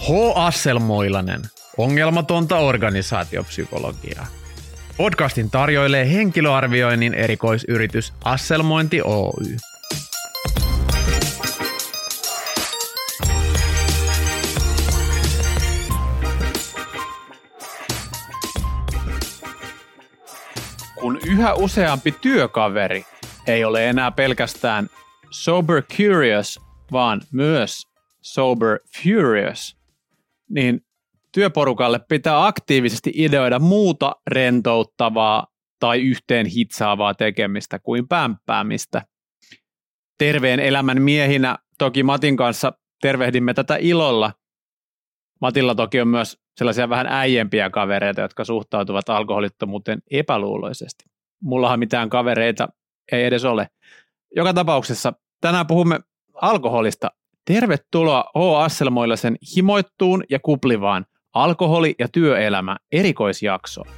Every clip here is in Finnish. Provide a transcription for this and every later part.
H. Asselmoilainen, ongelmatonta organisaatiopsykologiaa. Podcastin tarjoilee henkilöarvioinnin erikoisyritys Asselmointi Oy. Kun yhä useampi työkaveri ei ole enää pelkästään sober curious, vaan myös sober furious, niin työporukalle pitää aktiivisesti ideoida muuta rentouttavaa tai yhteen hitsaavaa tekemistä kuin pämppäämistä. Terveen elämän miehinä toki Matin kanssa tervehdimme tätä ilolla. Matilla toki on myös sellaisia vähän äijempiä kavereita, jotka suhtautuvat alkoholittomuuteen epäluuloisesti. Mullahan mitään kavereita ei edes ole. Joka tapauksessa tänään puhumme alkoholista. Tervetuloa H. Asselmoilaisen himoittuun ja kuplivaan alkoholi- ja työelämä erikoisjaksoon.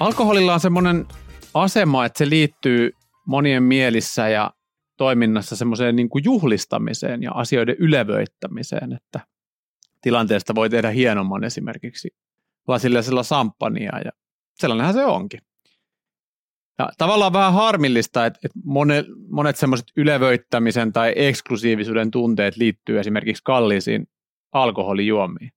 Alkoholilla on semmoinen asema, että se liittyy monien mielissä ja toiminnassa semmoiseen niin kuin juhlistamiseen ja asioiden ylevöittämiseen, että tilanteesta voi tehdä hienomman esimerkiksi lasillisella samppania ja sellainenhan se onkin. Ja tavallaan vähän harmillista, että monet semmoiset ylevöittämisen tai eksklusiivisuuden tunteet liittyy esimerkiksi kalliisiin alkoholijuomiin.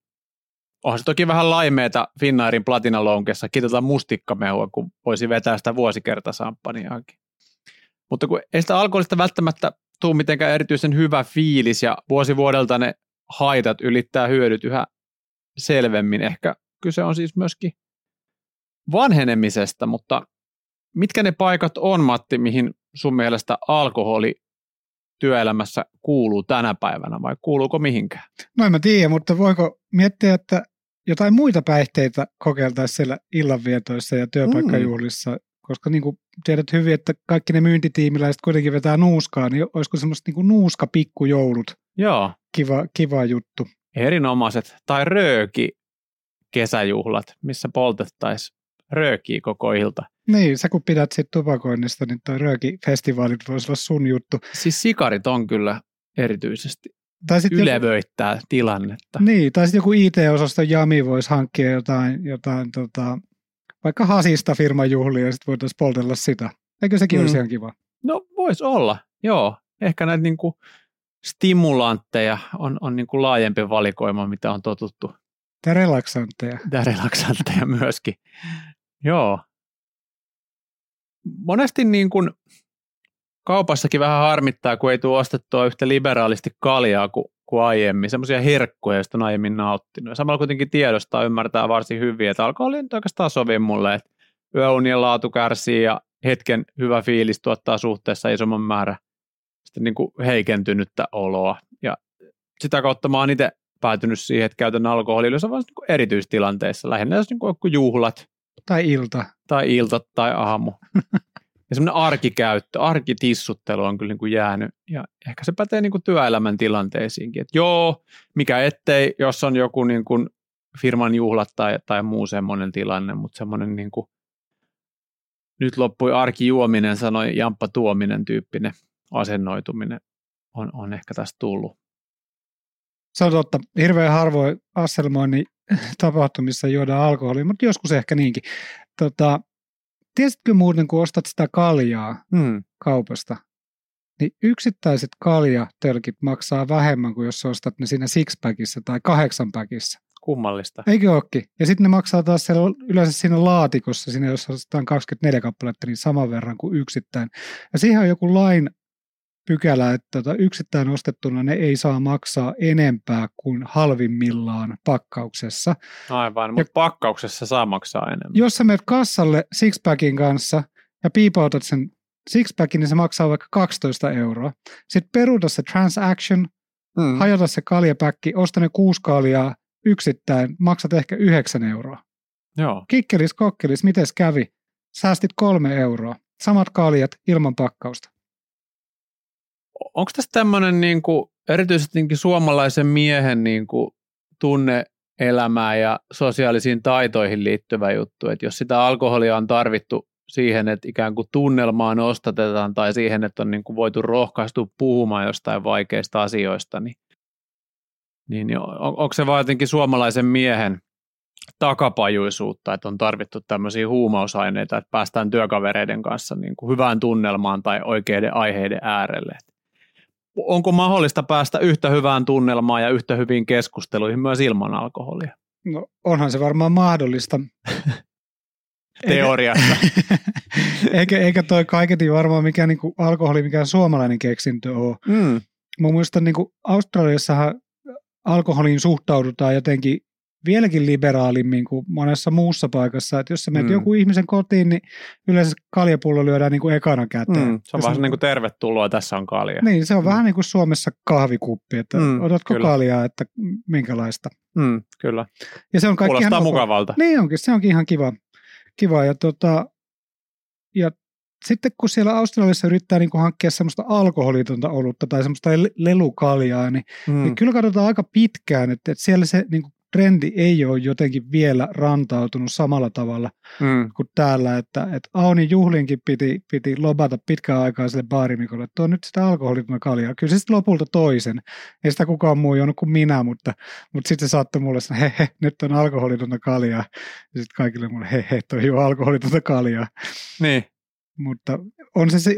Onhan se toki vähän laimeeta Finnairin platinalonkessa kitata mustikkamehua, kun voisi vetää sitä vuosikertasamppaniaakin. Mutta kun ei sitä alkoholista välttämättä tule mitenkään erityisen hyvä fiilis ja vuosi vuodelta ne haitat ylittää hyödyt yhä selvemmin. Ehkä kyse on siis myöskin vanhenemisesta, mutta mitkä ne paikat on, Matti, mihin sun mielestä alkoholi työelämässä kuuluu tänä päivänä vai kuuluuko mihinkään? No en mä tiedä, mutta voiko miettiä, että jotain muita päihteitä kokeiltaisiin siellä illanvietoissa ja työpaikkajuhlissa, koska niin kuin tiedät hyvin, että kaikki ne myyntitiimiläiset kuitenkin vetää nuuskaa, niin olisiko semmoiset niin kuin nuuskapikkujoulut? Joo. Kiva juttu. Erinomaiset. Tai rööki-kesäjuhlat, missä poltettaisiin röökiä koko ilta. Niin, sä kun pidät siitä tupakoinnista, niin toi rööki-festivaalit voisi olla sun juttu. Siis sikarit on kyllä erityisesti ylevöittää tilannetta. Niin, tai sitten joku IT-osaston jami voisi hankkia jotain vaikka hasista firmajuhlia ja sitten voitaisiin poltella sitä. Eikö sekin olisi ihan kiva? No voisi olla, joo. Ehkä näitä niinku stimulantteja on niinku laajempi valikoima, mitä on totuttu. Tää relaksantteja myöskin, joo. Monesti niin kuin kaupassakin vähän harmittaa, kun ei tule ostettua yhtä liberaalisti kaljaa kuin aiemmin. Semmoisia herkkuja, joista on aiemmin nauttinut. Ja samalla kuitenkin tiedostaa ymmärtää varsin hyvin, että alkoholi nyt oikeastaan sovi mulle. Että yöunien laatu kärsii ja hetken hyvä fiilis tuottaa suhteessa isomman määrän sitä niin kuin heikentynyttä oloa. Ja sitä kautta mä oon itse päätynyt siihen, että käytän alkoholia yleensä vaan niin kuin erityistilanteissa. Lähinnä jos niin kuin juhlat. Tai ilta tai aamu. Ja semmoinen arkikäyttö, arkitissuttelu on kyllä niin kuin jäänyt. Ja ehkä se pätee niin kuin työelämän tilanteisiinkin. Että joo, mikä ettei, jos on joku niin kuin firman juhlat tai muu semmoinen tilanne. Mutta semmoinen niin kuin nyt loppui arkijuominen, sanoi jamppa tuominen tyyppinen asennoituminen on ehkä tässä tullut. Se on totta. Hirveän harvoin Asselmoinnin tapahtumissa juodaan alkoholia, mutta joskus ehkä niinkin. Tiesitkö muuten, kun ostat sitä kaljaa kaupasta, niin yksittäiset kaljatölkit maksaa vähemmän kuin jos ostat ne siinä sixpackissa tai 8-packissa. Kummallista. Eikö olekin? Ja sitten ne maksaa taas yleensä siinä laatikossa, siinä jos ostetaan 24 kappaletta, niin saman verran kuin yksittäin. Ja siihen on joku lain pykälä, että yksittäin ostettuna ne ei saa maksaa enempää kuin halvimmillaan pakkauksessa. Aivan, mutta pakkauksessa saa maksaa enemmän. Jos sä menet kassalle sixpackin kanssa ja piipautat sen sixpackin, niin se maksaa vaikka 12 €. Sitten peruuta se transaction, hajota se kaljapäkki, osta ne 6 kaljaa yksittäin, maksat ehkä 9 €. Joo. Kikkelis, kokkelis, mites kävi? Säästit 3 €. Samat kaljat ilman pakkausta. Onko tässä tämmöinen niinku, erityisesti suomalaisen miehen niinku, tunne-elämään ja sosiaalisiin taitoihin liittyvä juttu, että jos sitä alkoholia on tarvittu siihen, että ikään kuin tunnelmaa nostatetaan tai siihen, että on niin kuin voitu rohkaistua puhumaan jostain vaikeista asioista, niin onko se vaan jotenkin suomalaisen miehen takapajuisuutta, että on tarvittu tämmöisiä huumausaineita, että päästään työkavereiden kanssa niin kuin hyvään tunnelmaan tai oikeiden aiheiden äärelle. Onko mahdollista päästä yhtä hyvään tunnelmaan ja yhtä hyviin keskusteluihin myös ilman alkoholia? No onhan se varmaan mahdollista. Teoriassa. Eikä toi kaiketin varmaan mikään niin kuin alkoholi, mikään suomalainen keksintö ole. Mm. Mä muistan, niin kuin Australiassahan alkoholiin suhtaudutaan jotenkin vieläkin liberaalimmin kuin monessa muussa paikassa. Että jos sä menet joku ihmisen kotiin, niin yleensä kaljapullo lyödään niin kuin ekana käteen. Se on vähän niin kuin tervetuloa, tässä on kalja. Niin, se on vähän niin kuin Suomessa kahvikuppi, että otatko kaljaa, että minkälaista. Kyllä. Ja se on kaikki kuulostaa ihan mukavalta. Niin onkin, se onkin ihan kiva. Ja sitten kun siellä Australiassa yrittää niin kuin hankkia semmoista alkoholitonta olutta tai semmoista lelukaljaa, niin kyllä katsotaan aika pitkään, että siellä se niin kuin trendi ei ole jotenkin vielä rantautunut samalla tavalla kuin täällä, että Aunin juhliinkin piti lobata pitkään aikaa sille baarimikolle, että tuo nyt sitä alkoholitonta kaljaa. Kyllä se sitten lopulta toisen. Ei sitä kukaan muu juonut kuin minä, mutta sitten se saattoi mulle sanoa, he, nyt on alkoholitonta kaljaa. Ja sitten kaikille mulle, he, toi on alkoholitonta kaljaa. Niin. Mutta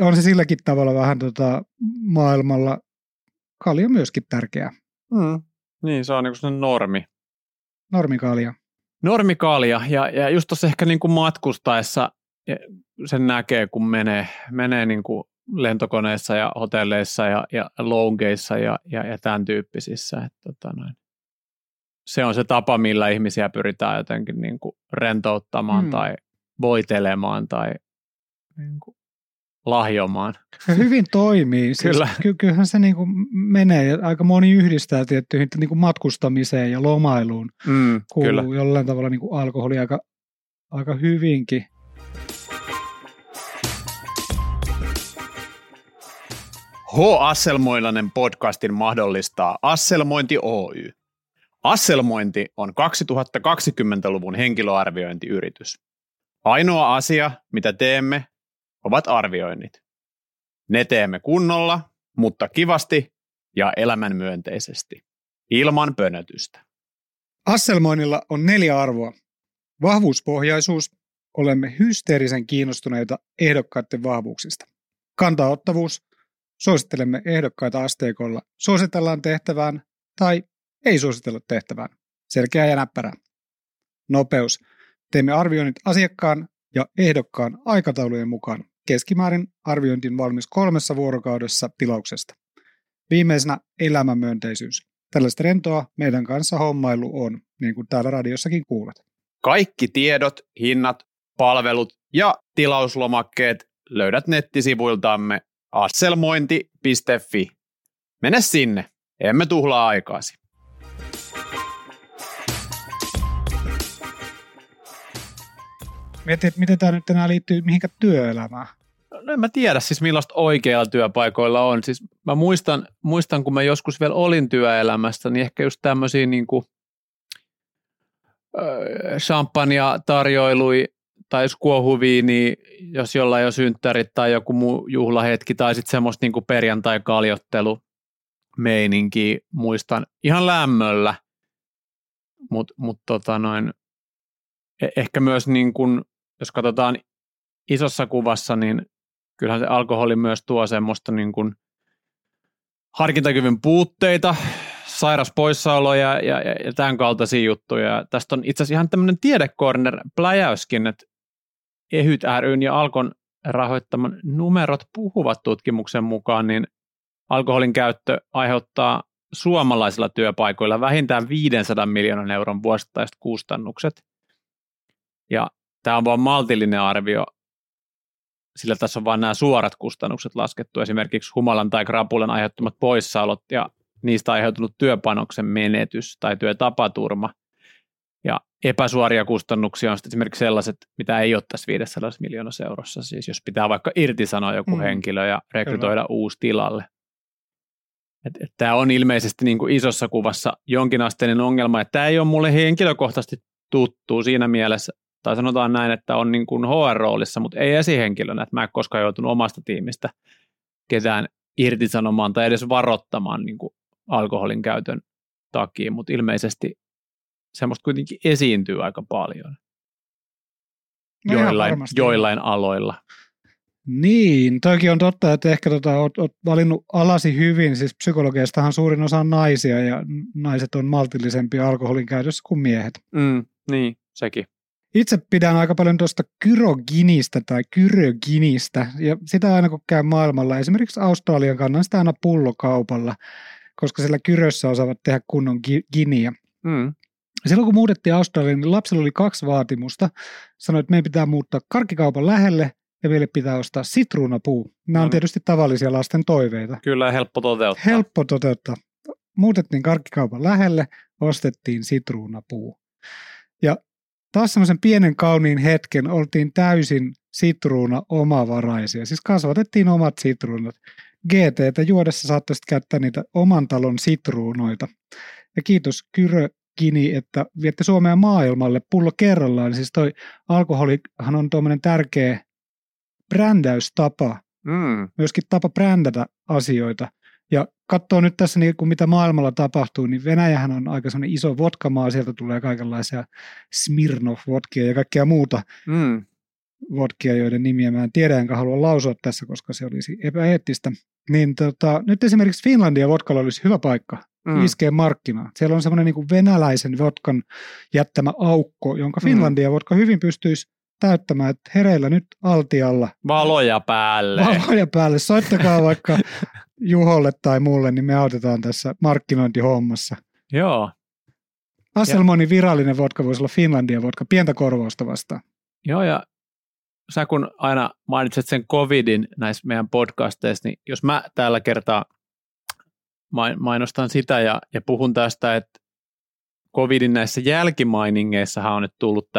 on se silläkin tavalla vähän maailmalla kalja myöskin tärkeää. Niin, se on niin kuin sellainen normi. Normikaalia ja just tuossa ehkä niin kuin matkustaessa sen näkee, kun menee niin kuin lentokoneissa ja hotelleissa ja loungeissa ja tämän tyyppisissä. Että se on se tapa, millä ihmisiä pyritään jotenkin niin kuin rentouttamaan tai voitelemaan tai niin kuin lahjomaan. Hyvin toimii. Kyllä. Siis kyllähän se niin kuin menee. Aika moni yhdistää tiettyihin niin kuin matkustamiseen ja lomailuun. Kuuluu kyllä jollain tavalla niin kuin alkoholi aika hyvinkin. H. Asselmoilainen podcastin mahdollistaa Asselmointi Oy. Asselmointi on 2020-luvun henkilöarviointiyritys. Ainoa asia, mitä teemme, ovat arvioinnit. Ne teemme kunnolla, mutta kivasti ja elämänmyönteisesti, ilman pönötystä. Asselmoinnilla on 4 arvoa. Vahvuuspohjaisuus, olemme hysteerisen kiinnostuneita ehdokkaiden vahvuuksista. Kantaottavuus, suosittelemme ehdokkaita asteikolla, suositellaan tehtävään tai ei suositella tehtävään. Selkeää ja näppärää. Nopeus, teemme arvioinnit asiakkaan ja ehdokkaan aikataulujen mukaan. Keskimäärin arviointiin valmis 3 vuorokaudessa tilauksesta. Viimeisenä elämänmyönteisyys. Tällaista rentoa meidän kanssa hommailu on, niin kuin täällä radiossakin kuulet. Kaikki tiedot, hinnat, palvelut ja tilauslomakkeet löydät nettisivuiltamme asselmointi.fi. Mene sinne, emme tuhlaa aikaasi. Mietin, että miten tämä nyt enää liittyy mihinkä työelämään? No en mä tiedä siis millaista oikeilla työpaikoilla on. Siis mä muistan, kun mä joskus vielä olin työelämässä, niin ehkä just tämmöisiä niin kuin champagnea tarjoilui tai jos kuohuviiniä, jos jollain on synttärit tai joku muu juhlahetki tai sitten semmoista niin kuin perjantai-kaljottelu-meininkiä muistan ihan lämmöllä, mut ehkä myös niin kuin jos katsotaan isossa kuvassa, niin kyllähän se alkoholi myös tuo semmoista niin kuin harkintakyvyn puutteita, sairauspoissaoloja ja tämän kaltaisia juttuja. Tästä on itse asiassa ihan tämmöinen tiedekorner-pläjäyskin, että EHYT ry:n ja Alkon rahoittaman numerot puhuvat tutkimuksen mukaan, niin alkoholin käyttö aiheuttaa suomalaisilla työpaikoilla vähintään 500 miljoonan euron vuosittaiset kustannukset. Ja tämä on vaan maltillinen arvio, sillä tässä on vaan nämä suorat kustannukset laskettu, esimerkiksi humalan tai krapulan aiheuttamat poissaolot ja niistä aiheutunut työpanoksen menetys tai työtapaturma. Ja epäsuoria kustannuksia on esimerkiksi sellaiset, mitä ei ole tässä 500 miljoonassa eurossa, siis jos pitää vaikka irtisanoa joku henkilö ja rekrytoida uusi tilalle. Tämä on ilmeisesti niin kuin isossa kuvassa jonkinasteinen ongelma, että tämä ei ole mulle henkilökohtaisesti tuttuu siinä mielessä, tai sanotaan näin, että on niin kuin HR-roolissa, mutta ei esihenkilönä, että mä en koskaan joutunut omasta tiimistä ketään irtisanomaan tai edes varoittamaan niin kuin alkoholin käytön takia, mutta ilmeisesti semmoista kuitenkin esiintyy aika paljon no joillain aloilla. Niin, toikin on totta, että ehkä olet valinnut alasi hyvin, siis psykologiastahan suurin osa on naisia ja naiset on maltillisempia alkoholin käytössä kuin miehet. Niin, sekin. Itse pidän aika paljon tuosta Kyrö Ginistä ja sitä aina kun käy maailmalla, esimerkiksi Australian kannan sitä aina pullokaupalla, koska siellä Kyrössä osaavat tehdä kunnon giniä. Silloin kun muutettiin Australiaan, niin lapsilla oli 2 vaatimusta. Sanoit, että meidän pitää muuttaa karkkikaupan lähelle ja meille pitää ostaa sitruunapuu. Nämä on tietysti tavallisia lasten toiveita. Kyllä, helppo toteuttaa. Muutettiin karkkikaupan lähelle, ostettiin sitruunapuu. Ja taas semmoisen pienen kauniin hetken oltiin täysin sitruuna-omavaraisia. Siis kasvatettiin omat sitruunat. GT:tä juodessa saattoi sitten käyttää niitä oman talon sitruunoita. Ja kiitos Kyrö Gini, että viette Suomea maailmalle pullo kerrallaan. Siis toi alkoholihan on tuommoinen tärkeä brändäystapa, myöskin tapa brändätä asioita. Ja katsoo nyt tässä, niin kun mitä maailmalla tapahtuu, niin Venäjähän on aika semmoinen iso vodkamaa, sieltä tulee kaikenlaisia Smirnoff-vodkia ja kaikkea muuta vodkia, joiden nimiä mä en tiedä, enkä halua lausua tässä, koska se olisi epäeettistä. Niin nyt esimerkiksi Finlandia vodkalla olisi hyvä paikka iskee markkinaa. Siellä on semmoinen niin kuin venäläisen vodkan jättämä aukko, jonka Finlandia vodka hyvin pystyisi täyttämään, että hereillä nyt Altialla. Valoja päälle. Soittakaa vaikka Juholle tai muulle, niin me autetaan tässä markkinointihommassa. Joo. Asselmoinnin virallinen vodka voisi olla Finlandia vodka, pientä korvausta vastaan. Joo, ja sä kun aina mainitset sen covidin näissä meidän podcasteissa, niin jos mä tällä kertaa mainostan sitä ja puhun tästä, että covidin näissä jälkimainingeissahan on nyt tullut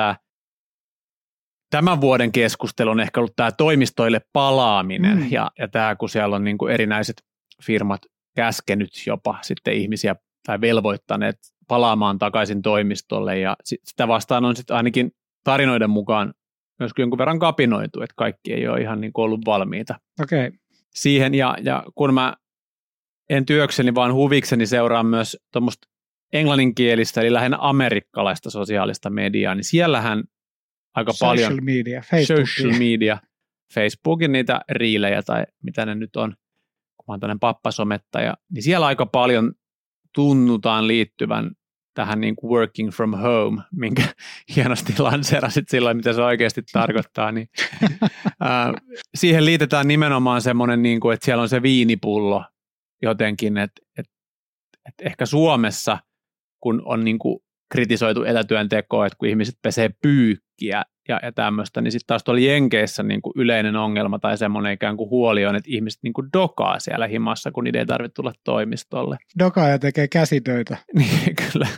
tämän vuoden keskustelu on ehkä ollut tämä toimistoille palaaminen ja tämä, kun siellä on niin kuin erinäiset firmat käskenyt jopa sitten ihmisiä tai velvoittaneet palaamaan takaisin toimistolle ja sitä vastaan on sitten ainakin tarinoiden mukaan myös jonkun verran kapinoitu, että kaikki ei ole ihan niin kuin ollut valmiita siihen ja kun mä en työkseni vaan huvikseni seuraan myös tuommoista englanninkielistä eli lähinnä amerikkalaista sosiaalista mediaa, niin siellähän aika social paljon media, Facebookin niitä riilejä tai mitä ne nyt on, kun mä oon tämmöinen pappasomettaja, niin siellä aika paljon tunnutaan liittyvän tähän niin kuin working from home, minkä hienosti lanseerasit silloin, mitä se oikeasti tarkoittaa. Niin, siihen liitetään nimenomaan semmoinen, niin kuin, että siellä on se viinipullo jotenkin, että ehkä Suomessa, kun on niin kuin kritisoitu etätyöntekoa, että kun ihmiset pesee pyykkiä ja tämmöistä, niin sitten taas tuolla Jenkeissä niin kuin yleinen ongelma tai semmoinen ikään kuin huoli on, että ihmiset niin kuin dokaa siellä himassa, kun niitä ei tarvitse tulla toimistolle. Dokaa ja tekee käsitöitä. Niin, kyllä.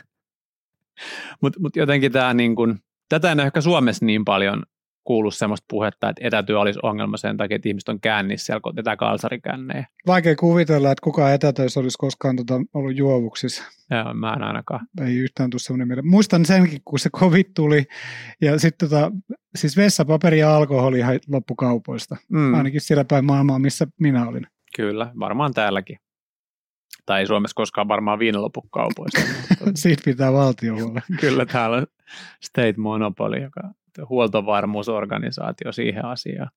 Mutta jotenkin niin kuin, tätä en ehkä Suomessa niin paljon kuullut semmoista puhetta, että etätyö olisi ongelma sen takia, että ihmiset on kännissä siellä, kun otetaan kalsarikännejä. Vaikea kuvitella, että kukaan etätöissä olisi koskaan ollut juovuksissa. Joo, mä en ainakaan. Ei yhtään tule semmoinen mieleen. Muistan senkin, kun se COVID tuli ja sitten siis vessapaperi ja alkoholi loppukaupoista. Ainakin siellä päin maailmaa, missä minä olin. Kyllä, varmaan täälläkin. Tai ei Suomessa koskaan varmaan viina loppukaupoista. Siitä pitää valtio huolella. Kyllä, täällä on state monopoly, joka huoltovarmuusorganisaatio siihen asiaan.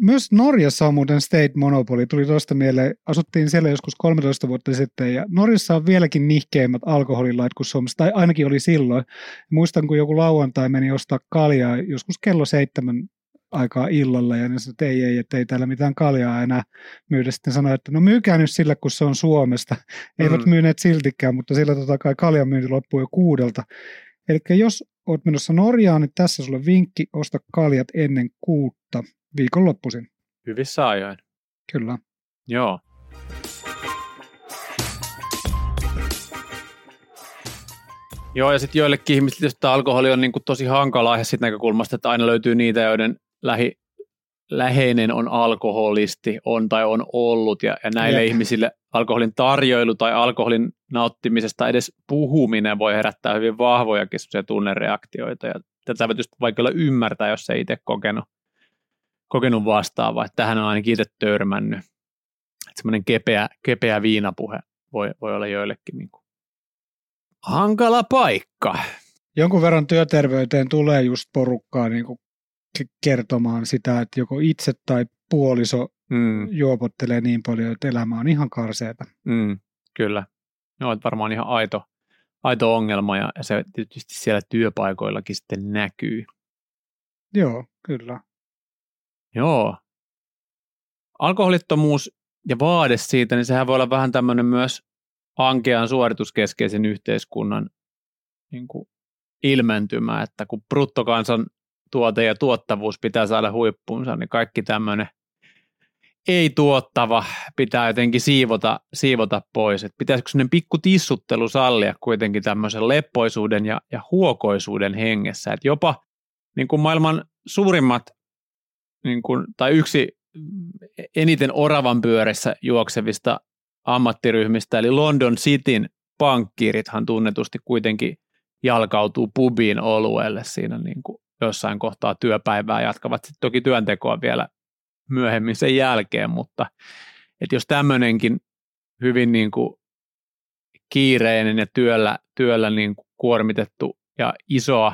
Myös Norjassa on muuten state monopoly. Tuli tuosta mieleen, asuttiin siellä joskus 13 vuotta sitten, ja Norjassa on vieläkin nihkeimmät alkoholilait kuin Suomessa, tai ainakin oli silloin. Muistan, kun joku lauantai meni ostaa kaljaa joskus kello 7 aikaa illalla, ja ne sanoi, että ei, että ei täällä mitään kaljaa enää myydä. Sitten sanoi, että no myykää nyt sillä, kun se on Suomesta. Eivät myyneet siltikään, mutta sillä kai kaljan myynti loppuu jo 6:00. Eli jos olet menossa Norjaan, niin tässä sulle vinkki, osta kaljat ennen 6:00 viikonloppuisin. Hyvissä ajoin. Kyllä. Joo. Joo, ja sitten joillekin ihmisille että alkoholi on niin kuin tosi hankala aihe siitä näkökulmasta, että aina löytyy niitä, joiden läheinen on alkoholisti, on tai on ollut, ja näille ihmisille alkoholin tarjoilu tai alkoholin nauttimisesta edes puhuminen voi herättää hyvin vahvojakin tunnereaktioita, ja tätä vetystä vaikka ymmärtää, jos ei itse kokenut vastaavaa. Että tähän on ainakin itse törmännyt. Semmoinen kepeä viinapuhe voi olla joillekin niin kuin hankala paikka. Jonkun verran työterveyteen tulee just porukkaa niin kuin kertomaan sitä, että joko itse tai puoliso juopottelee niin paljon, että elämä on ihan karseeta. Kyllä. No, että varmaan ihan aito ongelma ja se tietysti siellä työpaikoillakin sitten näkyy. Joo, kyllä. Joo. Alkoholittomuus ja vaade siitä, niin sehän voi olla vähän tämmöinen myös ankean suorituskeskeisen yhteiskunnan niin kuin ilmentymä, että kun bruttokansantuote ja tuottavuus pitää saada huippuunsa, niin kaikki tämmöinen ei-tuottava pitää jotenkin siivota pois. Et pitäisikö sellainen pikku tissuttelu sallia kuitenkin tämmöisen leppoisuuden ja huokoisuuden hengessä. Et jopa niin kuin maailman suurimmat, niin kuin, tai yksi eniten oravan pyörissä juoksevista ammattiryhmistä, eli London Cityn pankkiirithan tunnetusti kuitenkin jalkautuu pubiin olueelle siinä niin kuin jossain kohtaa työpäivää, jatkavat sitten toki työntekoa vielä myöhemmin sen jälkeen, mutta että jos tämmöinenkin hyvin niin kuin kiireinen ja työllä niin kuin kuormitettu ja isoa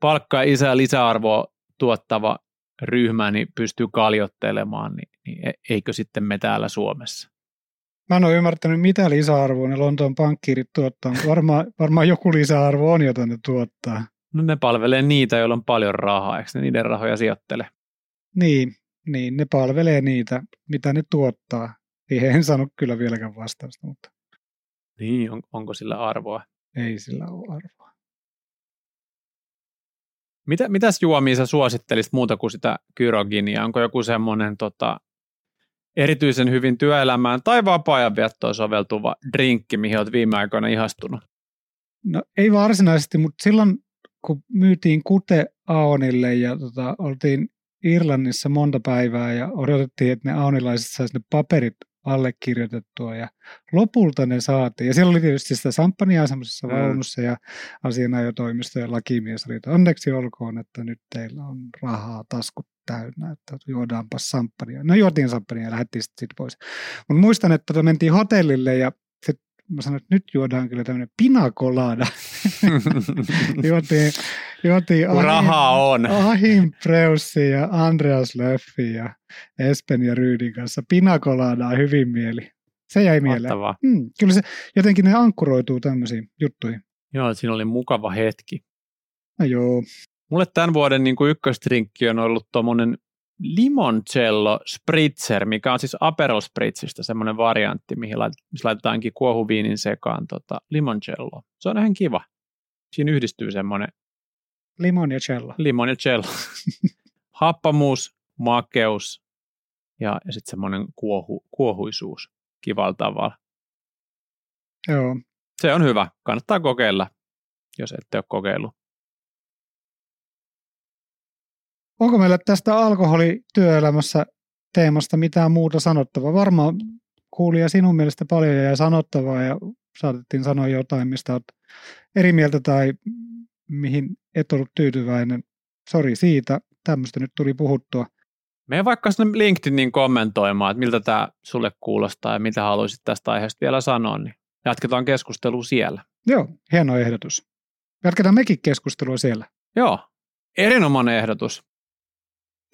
palkkaa isää lisäarvoa tuottava ryhmä niin pystyy kaljottelemaan, niin eikö sitten me täällä Suomessa? Mä en ole ymmärtänyt, mitä lisäarvoa ne Lontoon pankkiirit tuottaa, mutta varmaan joku lisäarvo on, jota ne tuottaa. No ne palvelee niitä, joilla on paljon rahaa, eikö ne niiden rahoja sijoittele? Niin, ne palvelee niitä, mitä ne tuottaa. En sano kyllä vieläkään vastausta, mutta... Niin, onko sillä arvoa? Ei sillä ole arvoa. Mitäs juomia sä suosittelisit muuta kuin sitä Kyrö Ginia? Onko joku semmoinen erityisen hyvin työelämään tai vapaa-ajan viettoon soveltuva drinkki, mihin olet viime aikoina ihastunut? No ei varsinaisesti, mutta silloin kun myytiin Kute Aonille ja oltiin Irlannissa monta päivää ja odotettiin, että ne aonilaiset saisi ne paperit allekirjoitettua ja lopulta ne saatiin. Ja siellä oli tietysti sitä samppaniaa semmoisessa vaunussa ja asianajotoimisto ja lakimies oli, että onneksi olkoon, että nyt teillä on rahaa taskut täynnä, että juodaanpas samppania. No juotiin samppania ja lähdettiin sitten pois. Mutta muistan, että mentiin hotellille ja sitten mä sanoin, että nyt juodaan kyllä tämmöinen pinakolada. Juotiin Ahim Preussi ja Andreas Löffi ja Espen ja Ryydin kanssa pinakoladaa hyvin mieli. Se jäi mieleen. Kyllä se jotenkin ne ankkuroituu tämmöisiin juttuihin. Joo, siinä oli mukava hetki. No joo. Mulle tämän vuoden niin kuin ykköstrinkki on ollut tuommoinen Limoncello Spritzer, mikä on siis Aperol Spritzistä semmoinen variantti, mihin laitetaankin kuohuviinin sekaan limoncello. Se on ihan kiva. Siinä yhdistyy semmoinen Limon ja cello. Happamuus, makeus ja sitten semmoinen kuohuisuus kivalla tavalla. Joo. Se on hyvä. Kannattaa kokeilla, jos ette ole kokeillut. Onko meillä tästä alkoholityöelämässä teemasta mitään muuta sanottavaa? Varmaan kuulija sinun mielestä paljon ja sanottavaa ja saatettiin sanoa jotain, mistä olet eri mieltä tai mihin et ollut tyytyväinen. Sori siitä, tämmöistä nyt tuli puhuttua. Mene vaikka sinne LinkedInin kommentoimaan, että miltä tämä sulle kuulostaa ja mitä haluaisit tästä aiheesta vielä sanoa, niin jatketaan keskustelua siellä. Joo, hieno ehdotus. Jatketaan mekin keskustelua siellä. Joo, erinomainen ehdotus.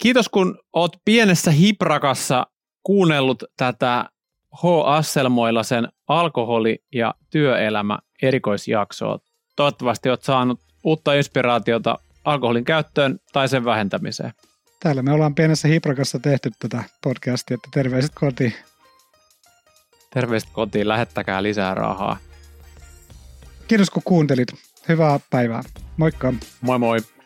Kiitos, kun olet pienessä hiprakassa kuunnellut tätä H. Asselmoilasen alkoholi- ja työelämä-erikoisjaksoa. Toivottavasti olet saanut uutta inspiraatiota alkoholin käyttöön tai sen vähentämiseen. Täällä me ollaan pienessä hiprakassa tehty tätä podcastia, että terveiset kotiin. Terveiset kotiin, lähettäkää lisää rahaa. Kiitos, kun kuuntelit. Hyvää päivää. Moikka. Moi moi.